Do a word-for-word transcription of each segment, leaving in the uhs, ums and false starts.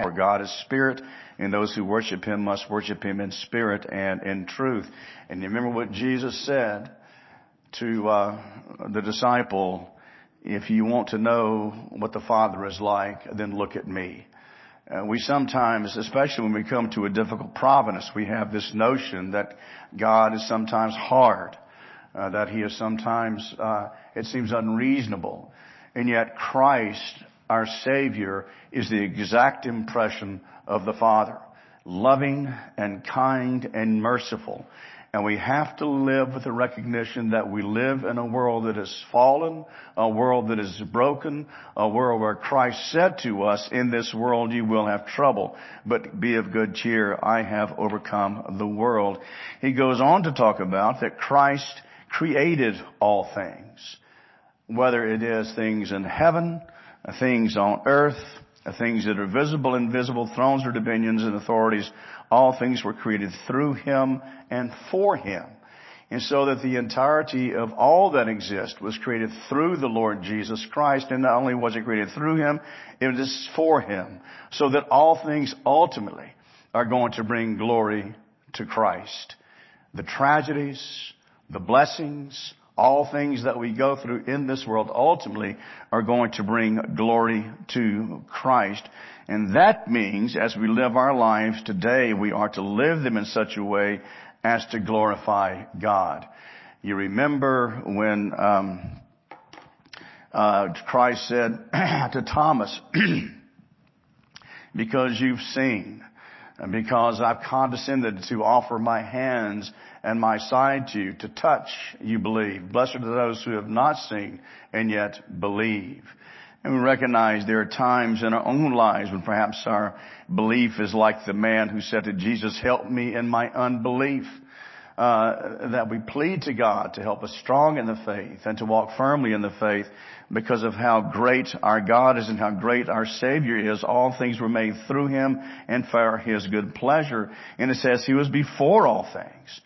has. For God is spirit, and those who worship him must worship him in spirit and in truth. And you remember what Jesus said to uh, the disciple, if you want to know what the Father is like, then look at me. Uh, we sometimes, especially when we come to a difficult providence, we have this notion that God is sometimes hard, uh, that he is sometimes, uh, it seems unreasonable. And yet Christ, our Savior, is the exact impression of the Father, loving and kind and merciful. And we have to live with the recognition that we live in a world that is fallen, a world that is broken, a world where Christ said to us, in this world you will have trouble, but be of good cheer, I have overcome the world. He goes on to talk about that Christ created all things, whether it is things in heaven, things on earth, things that are visible, invisible, thrones or dominions and authorities, all things were created through him and for him. And so that the entirety of all that exists was created through the Lord Jesus Christ. And not only was it created through him, it was for him. So that all things ultimately are going to bring glory to Christ. The tragedies, the blessings, all things that we go through in this world ultimately are going to bring glory to Christ. And that means as we live our lives today, we are to live them in such a way as to glorify God. You remember when um, uh, Christ said to Thomas, because you've seen, because I've condescended to offer my hands and my side to you, to touch, you believe. Blessed are those who have not seen and yet believe. And we recognize there are times in our own lives when perhaps our belief is like the man who said to Jesus, help me in my unbelief. Uh, that we plead to God to help us strong in the faith and to walk firmly in the faith because of how great our God is and how great our Savior is. All things were made through him and for his good pleasure. And it says he was before all things.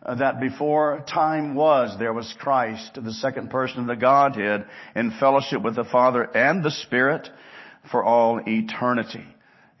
Uh, that before time was, there was Christ, the second person of the Godhead, in fellowship with the Father and the Spirit for all eternity.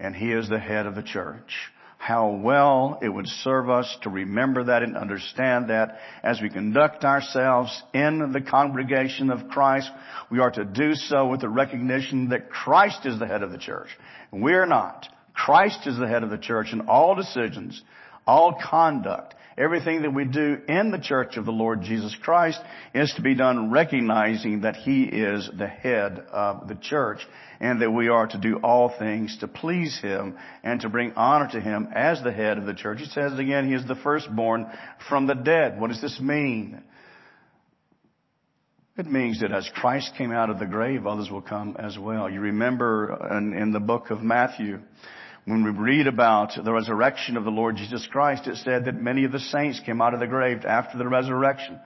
And he is the head of the church. How well it would serve us to remember that and understand that as we conduct ourselves in the congregation of Christ, we are to do so with the recognition that Christ is the head of the church. We're not. Christ is the head of the church in all decisions, all conduct. Everything that we do in the church of the Lord Jesus Christ is to be done recognizing that he is the head of the church and that we are to do all things to please him and to bring honor to him as the head of the church. He says again, he is the firstborn from the dead. What does this mean? It means that as Christ came out of the grave, others will come as well. You remember in, in the book of Matthew, when we read about the resurrection of the Lord Jesus Christ, it said that many of the saints came out of the grave after the resurrection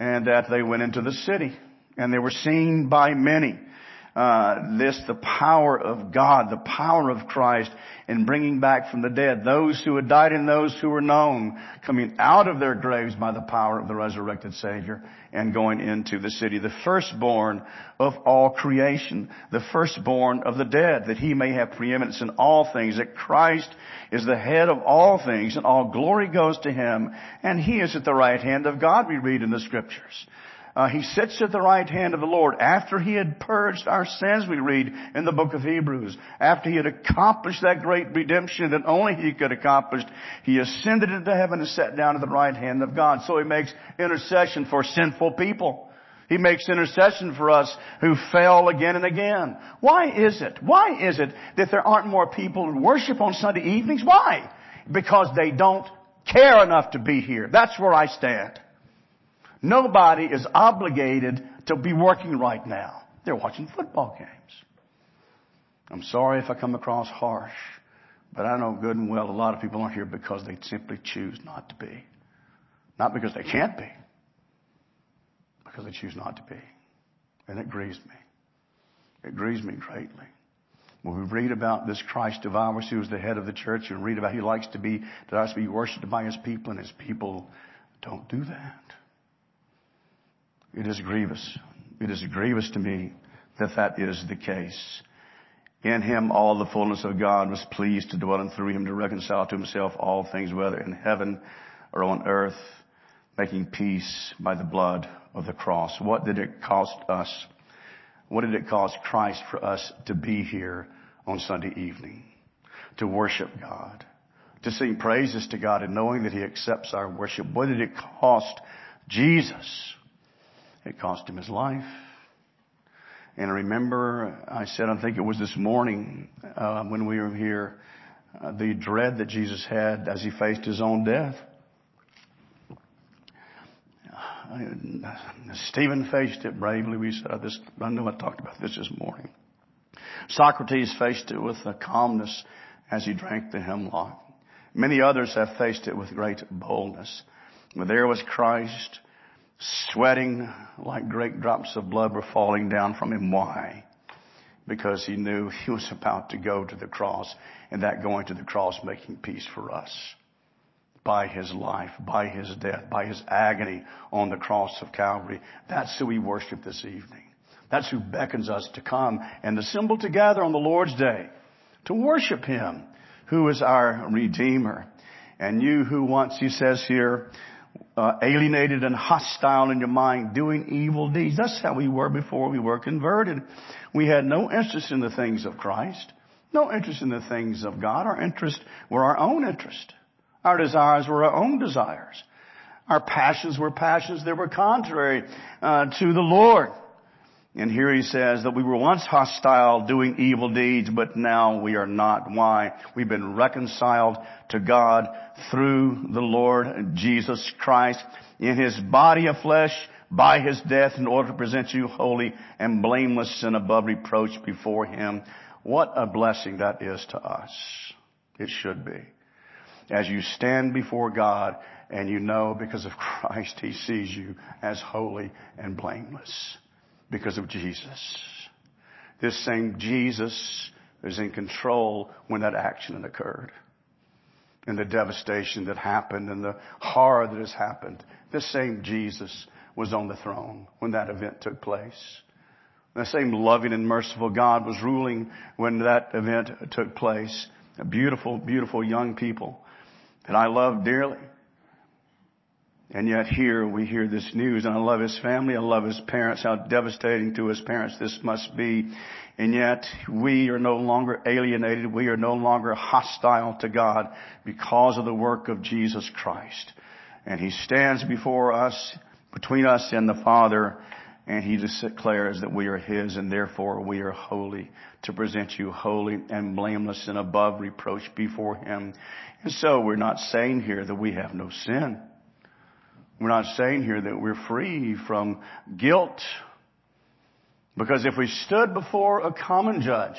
and that they went into the city and they were seen by many. Uh, this, the power of God, the power of Christ in bringing back from the dead those who had died and those who were known coming out of their graves by the power of the resurrected Savior and going into the city, the firstborn of all creation, the firstborn of the dead, that he may have preeminence in all things, that Christ is the head of all things, and all glory goes to him, and he is at the right hand of God, we read in the Scriptures. Uh, he sits at the right hand of the Lord after he had purged our sins, we read in the book of Hebrews. After he had accomplished that great redemption that only he could accomplish, he ascended into heaven and sat down at the right hand of God. So he makes intercession for sinful people. He makes intercession for us who fail again and again. Why is it? Why is it that there aren't more people who worship on Sunday evenings? Why? Because they don't care enough to be here. That's where I stand. Nobody is obligated to be working right now. They're watching football games. I'm sorry if I come across harsh, but I know good and well a lot of people aren't here because they simply choose not to be. Not because they can't be, because they choose not to be. And it grieves me. It grieves me greatly. When we read about this Christ of ours who is the head of the church and read about he likes to be, desires to be worshipped by his people, and his people don't do that. It is grievous. It is grievous to me that that is the case. In him all the fullness of God was pleased to dwell, and through him to reconcile to himself all things, whether in heaven or on earth, making peace by the blood of the cross. What did it cost us? What did it cost Christ for us to be here on Sunday evening? To worship God. To sing praises to God and knowing that he accepts our worship. What did it cost Jesus? It cost him his life. And I remember, I said, I think it was this morning uh, when we were here, uh, the dread that Jesus had as he faced his own death. Uh, Stephen faced it bravely. We said, I, just, I know I talked about this this morning. Socrates faced it with a calmness as he drank the hemlock. Many others have faced it with great boldness. But there was Christ, sweating like great drops of blood were falling down from him. Why? Because he knew he was about to go to the cross, and that going to the cross making peace for us. By his life, by his death, by his agony on the cross of Calvary. That's who we worship this evening. That's who beckons us to come and to assemble together on the Lord's Day to worship him, who is our Redeemer. And you who once, he says here, Uh, alienated and hostile in your mind, doing evil deeds. That's how we were before we were converted. We had no interest in the things of Christ, no interest in the things of God. Our interests were our own interest. Our desires were our own desires. Our passions were passions that were contrary uh, to the Lord. And here he says that we were once hostile, doing evil deeds, but now we are not. Why? We've been reconciled to God through the Lord Jesus Christ in his body of flesh by his death, in order to present you holy and blameless and above reproach before him. What a blessing that is to us. It should be. As you stand before God and you know because of Christ he sees you as holy and blameless. Because of Jesus. This same Jesus is in control when that accident occurred. And the devastation that happened and the horror that has happened. This same Jesus was on the throne when that event took place. The same loving and merciful God was ruling when that event took place. Beautiful, beautiful young people that I love dearly. And yet here we hear this news, and I love his family, I love his parents, how devastating to his parents this must be. And yet we are no longer alienated, we are no longer hostile to God because of the work of Jesus Christ. And he stands before us, between us and the Father, and he declares that we are his, and therefore we are holy, to present you holy and blameless and above reproach before him. And so we're not saying here that we have no sin. We're not saying here that we're free from guilt. Because if we stood before a common judge,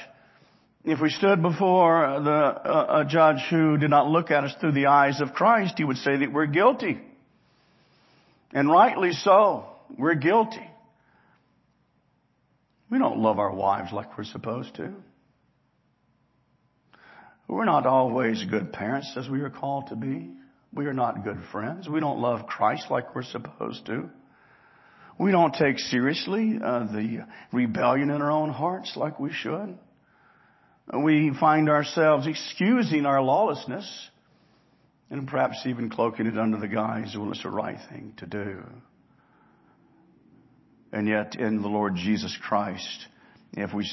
if we stood before the, a, a judge who did not look at us through the eyes of Christ, he would say that we're guilty. And rightly so, we're guilty. We don't love our wives like we're supposed to. We're not always good parents as we are called to be. We are not good friends. We don't love Christ like we're supposed to. We don't take seriously uh, the rebellion in our own hearts like we should. We find ourselves excusing our lawlessness and perhaps even cloaking it under the guise, well, it's the right thing to do. And yet in the Lord Jesus Christ, if we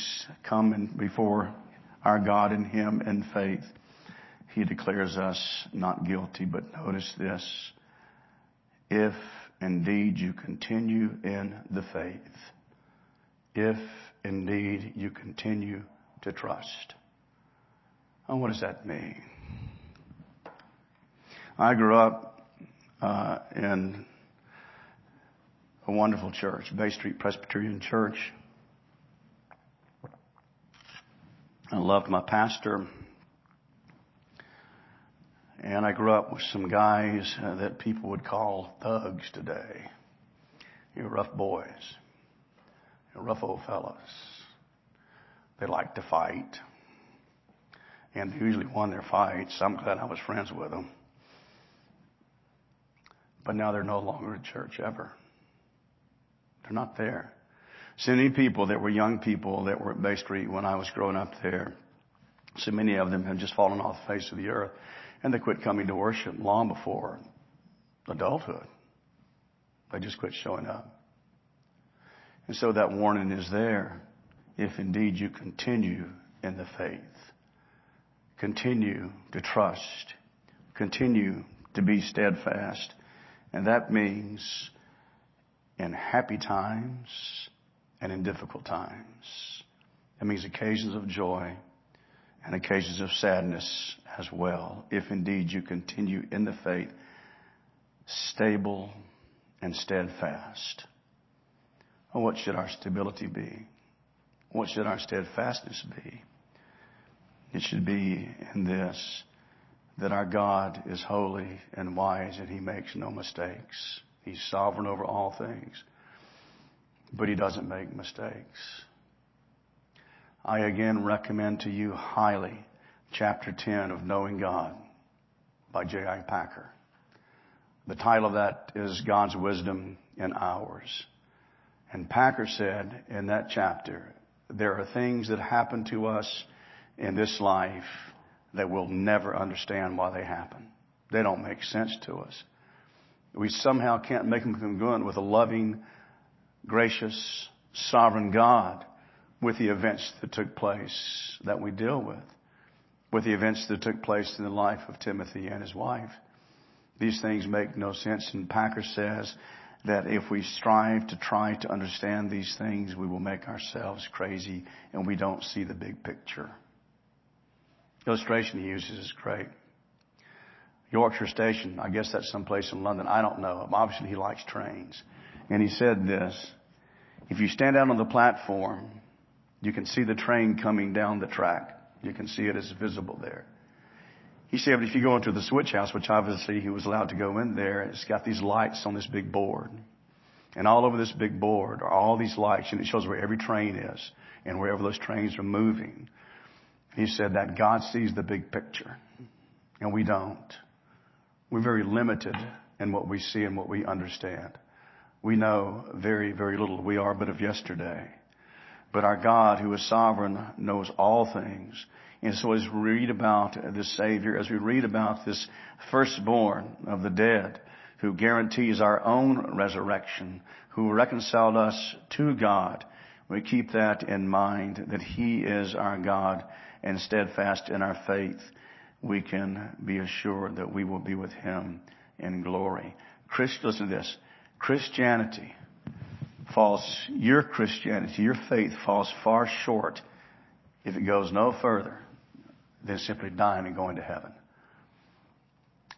come in before our God in him in faith, he declares us not guilty, but notice this. If indeed you continue in the faith, if indeed you continue to trust. And what does that mean? I grew up uh, in a wonderful church, Bay Street Presbyterian Church. I loved my pastor. And I grew up with some guys uh, that people would call thugs today. You're rough boys. You're rough old fellows. They like to fight. And they usually won their fights. I'm glad I was friends with them. But now they're no longer at church ever. They're not there. so many people that were young people that were at Bay Street when I was growing up there. So many of them have just fallen off the face of the earth, and they quit coming to worship long before adulthood. They just quit showing up. And so that warning is there. If indeed you continue in the faith, continue to trust, continue to be steadfast. And that means in happy times and in difficult times. That means occasions of joy and occasions of sadness as well. If indeed you continue in the faith, stable and steadfast. Oh, what should our stability be? What should our steadfastness be? It should be in this, that our God is holy and wise and He makes no mistakes. He's sovereign over all things, but He doesn't make mistakes. I again recommend to you highly chapter ten of Knowing God by J I Packer. The title of that is God's Wisdom in Ours. And Packer said in that chapter, there are things that happen to us in this life that we'll never understand why they happen. They don't make sense to us. We somehow can't make them congruent with a loving, gracious, sovereign God, with the events that took place that we deal with, with the events that took place in the life of Timothy and his wife. These things make no sense, and Packer says that if we strive to try to understand these things, we will make ourselves crazy and we don't see the big picture. The illustration he uses is great. Yorkshire Station, I guess that's someplace in London. I don't know. Obviously, he likes trains. And he said this, if you stand out on the platform, you can see the train coming down the track. You can see it as visible there. He said, but if you go into the switch house, which obviously he was allowed to go in there, it's got these lights on this big board. And all over this big board are all these lights, and it shows where every train is and wherever those trains are moving. He said that God sees the big picture, and we don't. We're very limited in what we see and what we understand. We know very, very little. We are but of yesterday. But our God, who is sovereign, knows all things. And so as we read about this Savior, as we read about this firstborn of the dead, who guarantees our own resurrection, who reconciled us to God, we keep that in mind, that He is our God, and steadfast in our faith, we can be assured that we will be with Him in glory. Christ, listen to this. Christianity falls, your Christianity, your faith falls far short if it goes no further than simply dying and going to heaven.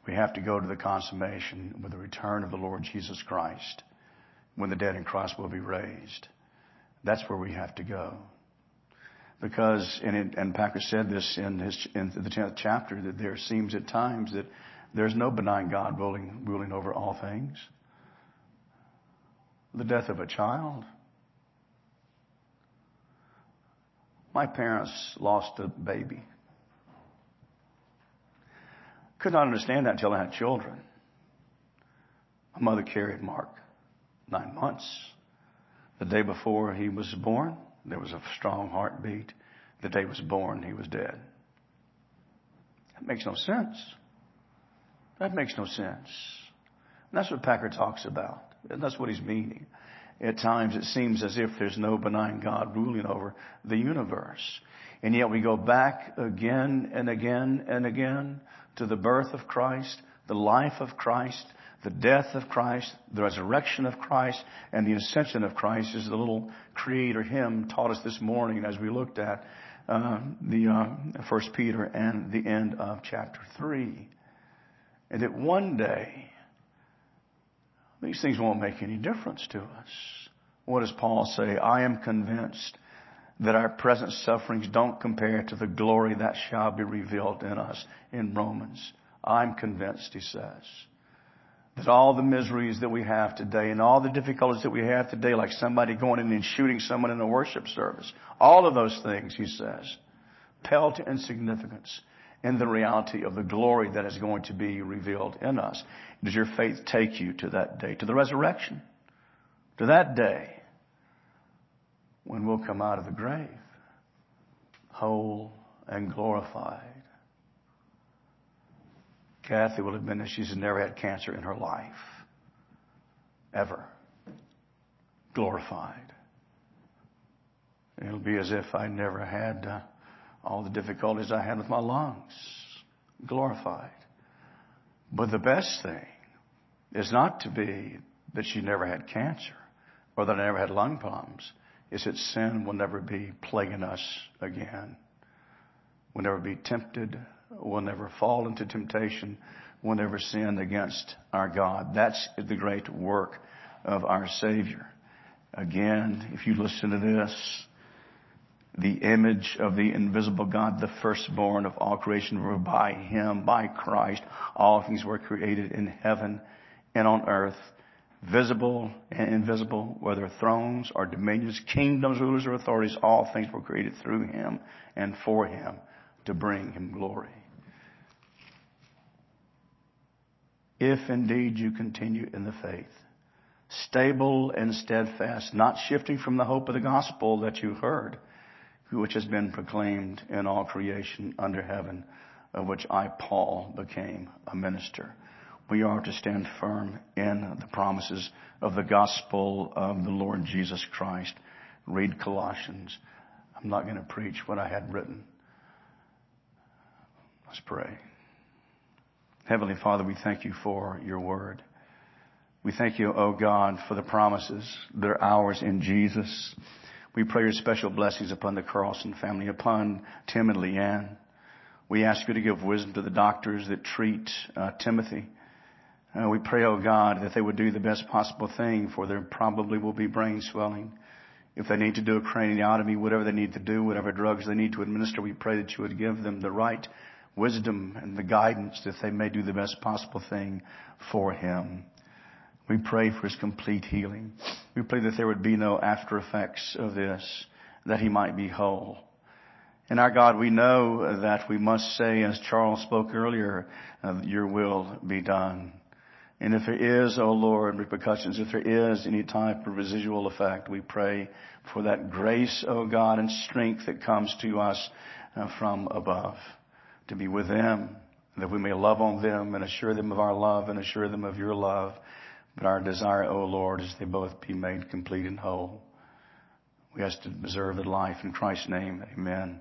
We have to go to the consummation with the return of the Lord Jesus Christ, when the dead in Christ will be raised. That's where we have to go. Because, and, it, and Packer said this in, his, in the tenth chapter, that there seems at times that there's no benign God ruling, ruling over all things. The death of a child. My parents lost a baby. Could not understand that until I had children. My mother carried Mark nine months. The day before he was born, there was a strong heartbeat. The day he was born, he was dead. That makes no sense. That makes no sense. And that's what Packer talks about. And that's what he's meaning. At times it seems as if there's no benign God ruling over the universe. And yet we go back again and again and again to the birth of Christ, the life of Christ, the death of Christ, the resurrection of Christ, and the ascension of Christ, as the little creator hymn taught us this morning as we looked at uh, the uh, First Peter and the end of chapter three. And that one day, these things won't make any difference to us. What does Paul say? I am convinced that our present sufferings don't compare to the glory that shall be revealed in us in Romans. I'm convinced, he says, that all the miseries that we have today and all the difficulties that we have today, like somebody going in and shooting someone in a worship service, all of those things, he says, pale to insignificance in the reality of the glory that is going to be revealed in us. Does your faith take you to that day, to the resurrection, to that day when we'll come out of the grave whole and glorified. Kathy will admit that she's never had cancer in her life, ever. Glorified. It'll be as if I never had uh, all the difficulties I had with my lungs. Glorified. But the best thing is not to be that she never had cancer or that I never had lung problems. Is that sin will never be plaguing us again. We'll never be tempted. We'll never fall into temptation. We'll never sin against our God. That's the great work of our Savior. Again, if you listen to this, the image of the invisible God, the firstborn of all creation, were by Him, by Christ, all things were created in heaven and on earth, visible and invisible, whether thrones or dominions, kingdoms, rulers, or authorities, all things were created through Him and for Him to bring Him glory. If indeed you continue in the faith, stable and steadfast, not shifting from the hope of the gospel that you heard, which has been proclaimed in all creation under heaven, of which I, Paul, became a minister. We are to stand firm in the promises of the gospel of the Lord Jesus Christ. Read Colossians. I'm not going to preach what I had written. Let's pray. Heavenly Father, we thank you for your word. We thank you, O God, for the promises that are ours in Jesus. We pray your special blessings upon the Carlson family, upon Tim and Leanne. We ask you to give wisdom to the doctors that treat uh, Timothy. Uh, we pray, oh God, that they would do the best possible thing, for there probably will be brain swelling. If they need to do a craniotomy, whatever they need to do, whatever drugs they need to administer, we pray that you would give them the right wisdom and the guidance that they may do the best possible thing for him. We pray for his complete healing. We pray that there would be no after effects of this, that he might be whole. And our God, we know that we must say, as Charles spoke earlier, uh, your will be done. And if there is, O Lord, repercussions, if there is any type of residual effect, we pray for that grace, O God, and strength that comes to us from above, to be with them, that we may love on them and assure them of our love and assure them of your love. But our desire, O Lord, is they both be made complete and whole. We ask to preserve the life in Christ's name. Amen.